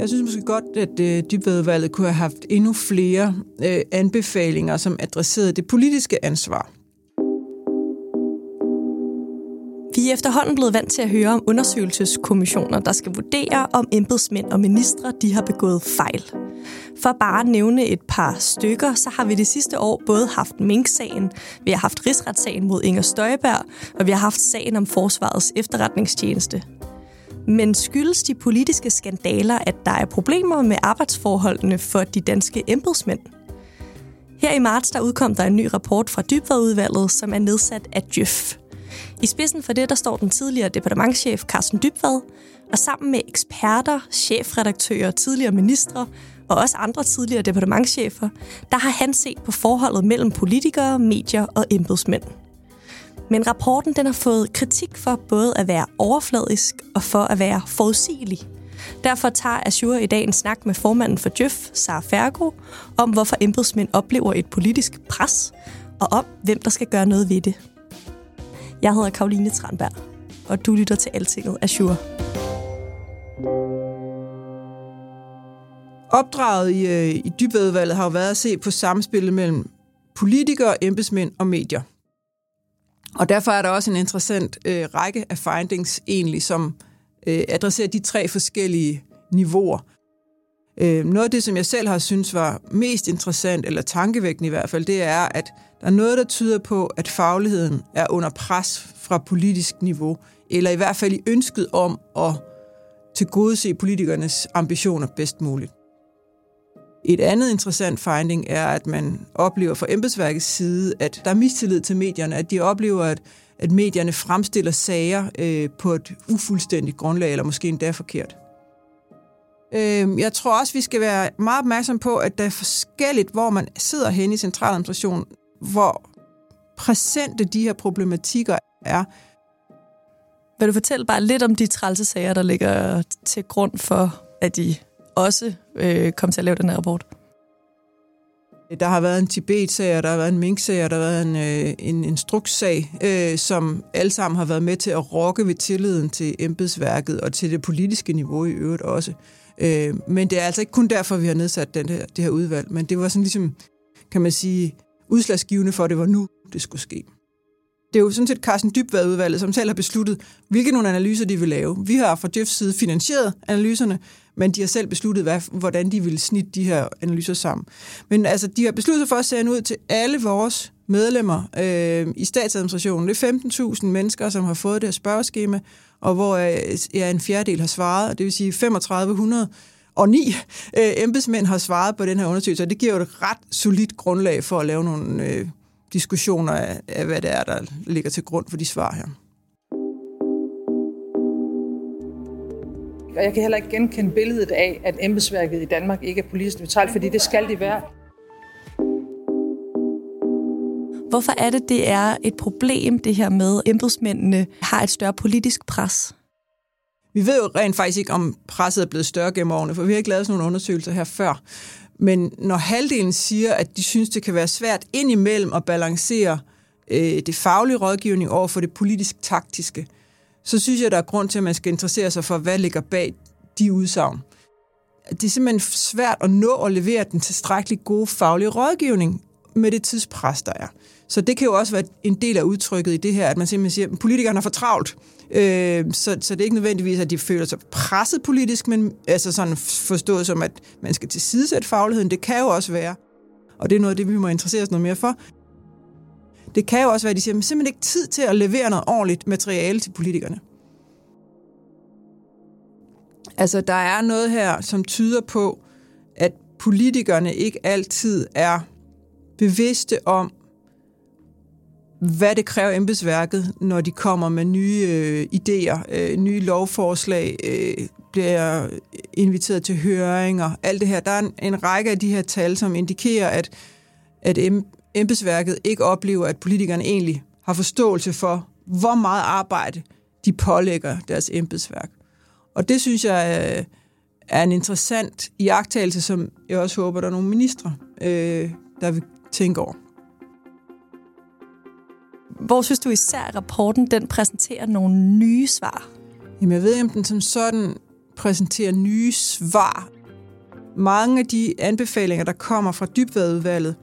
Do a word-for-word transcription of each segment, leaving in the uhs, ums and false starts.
Jeg synes måske godt, at øh, Dybvadudvalget kunne have haft endnu flere øh, anbefalinger, som adresserede det politiske ansvar. Vi er efterhånden blevet vant til at høre om undersøgelseskommissioner, der skal vurdere, om embedsmænd og ministre de har begået fejl. For bare at nævne et par stykker, så har vi det sidste år både haft Mink-sagen, vi har haft rigsretssagen mod Inger Støjberg, og vi har haft sagen om Forsvarets Efterretningstjeneste. Men skyldes de politiske skandaler, at der er problemer med arbejdsforholdene for de danske embedsmænd? Her i marts der udkom der en ny rapport fra Dybvadudvalget, som er nedsat af D J Ø F. I spidsen for det der står den tidligere departementschef Carsten Dybvad, og sammen med eksperter, chefredaktører, tidligere ministre og også andre tidligere departementschefer, der har han set på forholdet mellem politikere, medier og embedsmænd. Men rapporten den har fået kritik for både at være overfladisk og for at være forudsigelig. Derfor tager Ajour i dag en snak med formanden for D J Ø F, Sara Vergo, om hvorfor embedsmænd oplever et politisk pres, og om hvem der skal gøre noget ved det. Jeg hedder Karoline Tranberg, og du lytter til Altinget Ajour. Opdraget i, i Dybvadudvalget har jo været at se på samspillet mellem politikere, embedsmænd og medier. Og derfor er der også en interessant øh, række af findings, egentlig, som øh, adresserer de tre forskellige niveauer. Øh, noget af det, som jeg selv har syntes var mest interessant, eller tankevækkende i hvert fald, det er, at der er noget, der tyder på, at fagligheden er under pres fra politisk niveau, eller i hvert fald i ønsket om at tilgodese politikernes ambitioner bedst muligt. Et andet interessant finding er, at man oplever fra embedsværkets side, at der er mistillid til medierne, at de oplever, at, at medierne fremstiller sager øh, på et ufuldstændigt grundlag, eller måske endda forkert. Øh, jeg tror også, vi skal være meget opmærksom på, at der er forskelligt, hvor man sidder henne i centraladministrationen, hvor præsente de her problematikker er. Vil du fortælle bare lidt om de trælsesager, der ligger til grund for, at de også øh, kom til at lave den her rapport? Der har været en Tibet-sag, der har været en Mink-sag, der har været en, øh, en instrukssag, øh, som alle sammen har været med til at rokke ved tilliden til embedsværket og til det politiske niveau i øvrigt også. Øh, men det er altså ikke kun derfor, vi har nedsat den her, det her udvalg, men det var sådan ligesom, kan man sige, udslagsgivende for, at det var nu, det skulle ske. Det er jo sådan set Carsten Dybvad-udvalget, som selv har besluttet, hvilke nogle analyser de vil lave. Vi har fra D J Ø F's side finansieret analyserne, men de har selv besluttet, hvad, hvordan de ville snitte de her analyser sammen. Men altså, de har besluttet for at sende ud til alle vores medlemmer øh, i statsadministrationen. Det er femten tusind mennesker, som har fået det her spørgeskema, og hvor ja, en fjerdedel har svaret, det vil sige tre tusind fem hundrede og ni øh, embedsmænd har svaret på den her undersøgelse, og det giver jo et ret solidt grundlag for at lave nogle Øh, diskussioner af, af, hvad det er, der ligger til grund for de svar her. Og jeg kan heller ikke genkende billedet af, at embedsværket i Danmark ikke er politisk neutralt, fordi det skal det være. Hvorfor er det, det er et problem, det her med, at embedsmændene har et større politisk pres? Vi ved jo rent faktisk ikke, om presset er blevet større gennem årene, for vi har ikke lavet sådan nogle undersøgelser her før. Men når halvdelen siger, at de synes, det kan være svært indimellem at balancere øh, det faglige rådgivning over for det politisk-taktiske, så synes jeg, der er grund til, at man skal interessere sig for, hvad ligger bag de udsagn. Det er simpelthen svært at nå at levere den tilstrækkeligt gode faglige rådgivning med det tidspres, der er. Så det kan jo også være en del af udtrykket i det her, at man simpelthen siger, at politikerne er for travlt. Øh, så, så det er ikke nødvendigvis, at de føler sig presset politisk, men altså sådan forstået som, at man skal tilsidesætte fagligheden. Det kan jo også være, og det er noget af det, vi må interessere os noget mere for, det kan jo også være, at de siger, at man simpelthen ikke tid til at levere noget ordentligt materiale til politikerne. Altså, der er noget her, som tyder på, at politikerne ikke altid er bevidste om, hvad det kræver embedsværket, når de kommer med nye øh, idéer, øh, nye lovforslag, øh, bliver inviteret til høringer, alt det her. Der er en, en række af de her tal, som indikerer, at, at embedsværket ikke oplever, at politikerne egentlig har forståelse for, hvor meget arbejde de pålægger deres embedsværk. Og det synes jeg øh, er en interessant iagttagelse, som jeg også håber, der er nogle ministre, øh, der vil tænke over. Hvor synes du især, at rapporten den præsenterer nogle nye svar? Jamen, jeg ved ikke, om den som sådan præsenterer nye svar. Mange af de anbefalinger, der kommer fra Dybvadudvalget,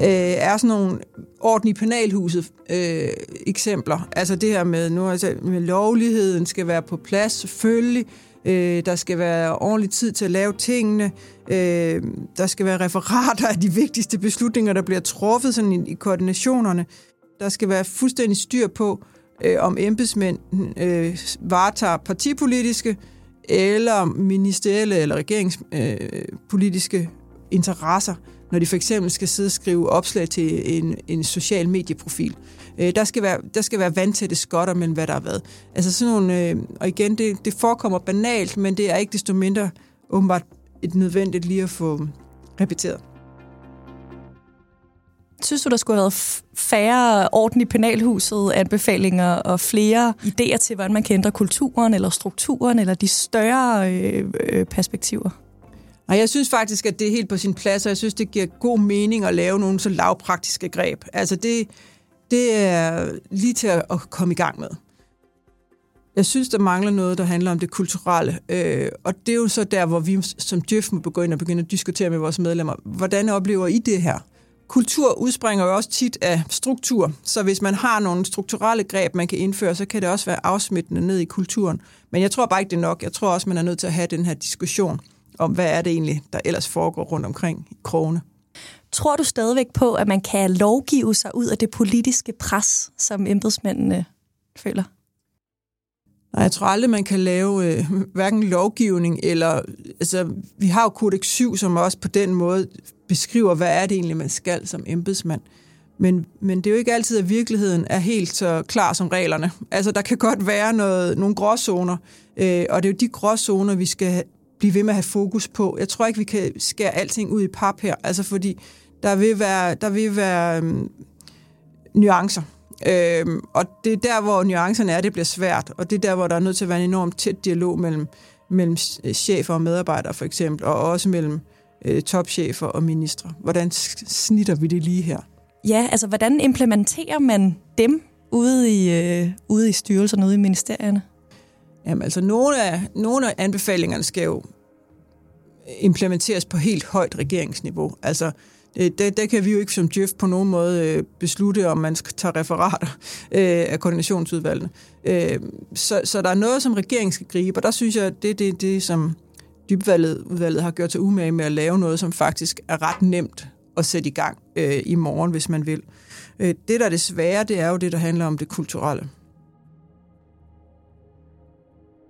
øh, er sådan nogle orden i penalhuset øh, eksempler. Altså det her med, nu altså, med lovligheden skal være på plads, selvfølgelig. Øh, der skal være ordentlig tid til at lave tingene. Øh, der skal være referater af de vigtigste beslutninger, der bliver truffet sådan i, i koordinationerne. Der skal være fuldstændig styr på, øh, om embedsmænd øh, varetager partipolitiske eller ministerielle eller regeringspolitiske øh, interesser, når de for eksempel skal sidde og skrive opslag til en, en social medieprofil. Øh, der skal være, der skal være vandtætte skotter mellem, hvad der har været. Altså sådan nogle, øh, og igen, det, det forekommer banalt, men det er ikke desto mindre åbenbart et nødvendigt lige at få repeteret. Synes du, der skulle have været færre orden i penalhuset anbefalinger og flere idéer til, hvordan man kan ændre kulturen eller strukturen eller de større øh, øh, perspektiver? Og jeg synes faktisk, at det er helt på sin plads, og jeg synes, det giver god mening at lave nogle så lavpraktiske greb. Altså det, det er lige til at komme i gang med. Jeg synes, der mangler noget, der handler om det kulturelle. Øh, og det er jo så der, hvor vi som D J Ø F må begynde at, begynde at diskutere med vores medlemmer. Hvordan oplever I det her? Kultur udspringer jo også tit af struktur, så hvis man har nogle strukturelle greb, man kan indføre, så kan det også være afsmittende ned i kulturen. Men jeg tror bare ikke, det er nok. Jeg tror også, man er nødt til at have den her diskussion om, hvad er det egentlig, der ellers foregår rundt omkring i krogene. Tror du stadigvæk på, at man kan lovgive sig ud af det politiske pres, som embedsmændene føler? Nej, jeg tror aldrig, man kan lave øh, hverken lovgivning eller... Altså, vi har jo Kodeks syv, som også på den måde beskriver, hvad er det egentlig, man skal som embedsmand. Men, men det er jo ikke altid, at virkeligheden er helt så klar som reglerne. Altså, der kan godt være noget, nogle gråzoner, øh, og det er jo de gråzoner, vi skal blive ved med at have fokus på. Jeg tror ikke, vi kan skære alting ud i pap her, altså fordi der vil være, der vil være øh, nuancer. Øhm, og det er der, hvor nuancerne er, det bliver svært, og det er der, hvor der er nødt til at være en enormt tæt dialog mellem, mellem chefer og medarbejdere for eksempel, og også mellem øh, topchefer og ministre. Hvordan snitter vi det lige her? Ja, altså hvordan implementerer man dem ude i, øh, ude i styrelsen, ude i ministerierne? Jamen altså, nogle af, nogle af anbefalingerne skal jo implementeres på helt højt regeringsniveau, altså Der, der kan vi jo ikke som D J Ø F på nogen måde beslutte, om man tager referater af koordinationsudvalgene. Så, så der er noget, som regeringen skal gribe, og der synes jeg, at det er det, det, som Dybvadudvalget har gjort sig umage med at lave noget, som faktisk er ret nemt at sætte i gang øh, i morgen, hvis man vil. Det, der er det svære, det er jo det, der handler om det kulturelle.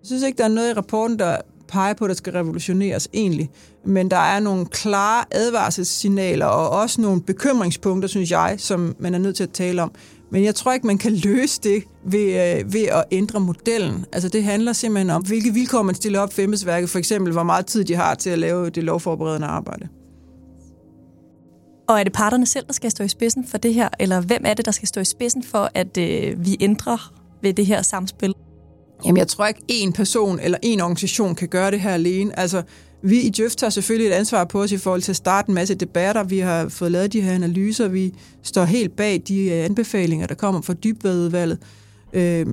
Jeg synes ikke, der er noget i rapporten, der pege på, at der skal revolutioneres egentlig. Men der er nogle klare advarselssignaler og også nogle bekymringspunkter, synes jeg, som man er nødt til at tale om. Men jeg tror ikke, man kan løse det ved, øh, ved at ændre modellen. Altså det handler simpelthen om, hvilke vilkår man stiller op for embedsværket, for eksempel hvor meget tid de har til at lave det lovforberedende arbejde. Og er det parterne selv, der skal stå i spidsen for det her? Eller hvem er det, der skal stå i spidsen for, at øh, vi ændrer ved det her samspil? Jamen, jeg tror ikke, én person eller én organisation kan gøre det her alene. Altså, vi i D J Ø F tager selvfølgelig et ansvar på os i forhold til at starte en masse debatter. Vi har fået lavet de her analyser. Vi står helt bag de anbefalinger, der kommer fra Dybvadudvalget. Øh,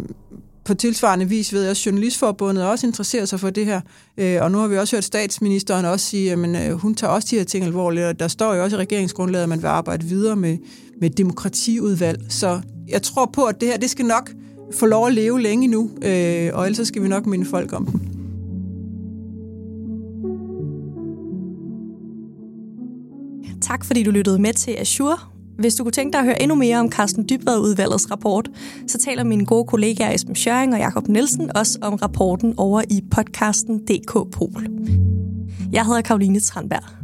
på tilsvarende vis ved jeg også, at Journalistforbundet også interesserer sig for det her. Øh, og nu har vi også hørt statsministeren også sige, at hun tager også de her ting alvorligt. Og der står jo også i regeringsgrundlaget, at man vil arbejde videre med, med demokratiudvalg. Så jeg tror på, at det her, det skal nok få lov at leve længe nu, øh, og ellers skal vi nok minde folk om dem. Tak fordi du lyttede med til Ajour. Hvis du kunne tænke dig at høre endnu mere om Carsten Dybvad-udvalgets rapport, så taler mine gode kollegaer Esben Schøring og Jakob Nielsen også om rapporten over i podcasten D K Pol. Jeg hedder Karoline Tranberg.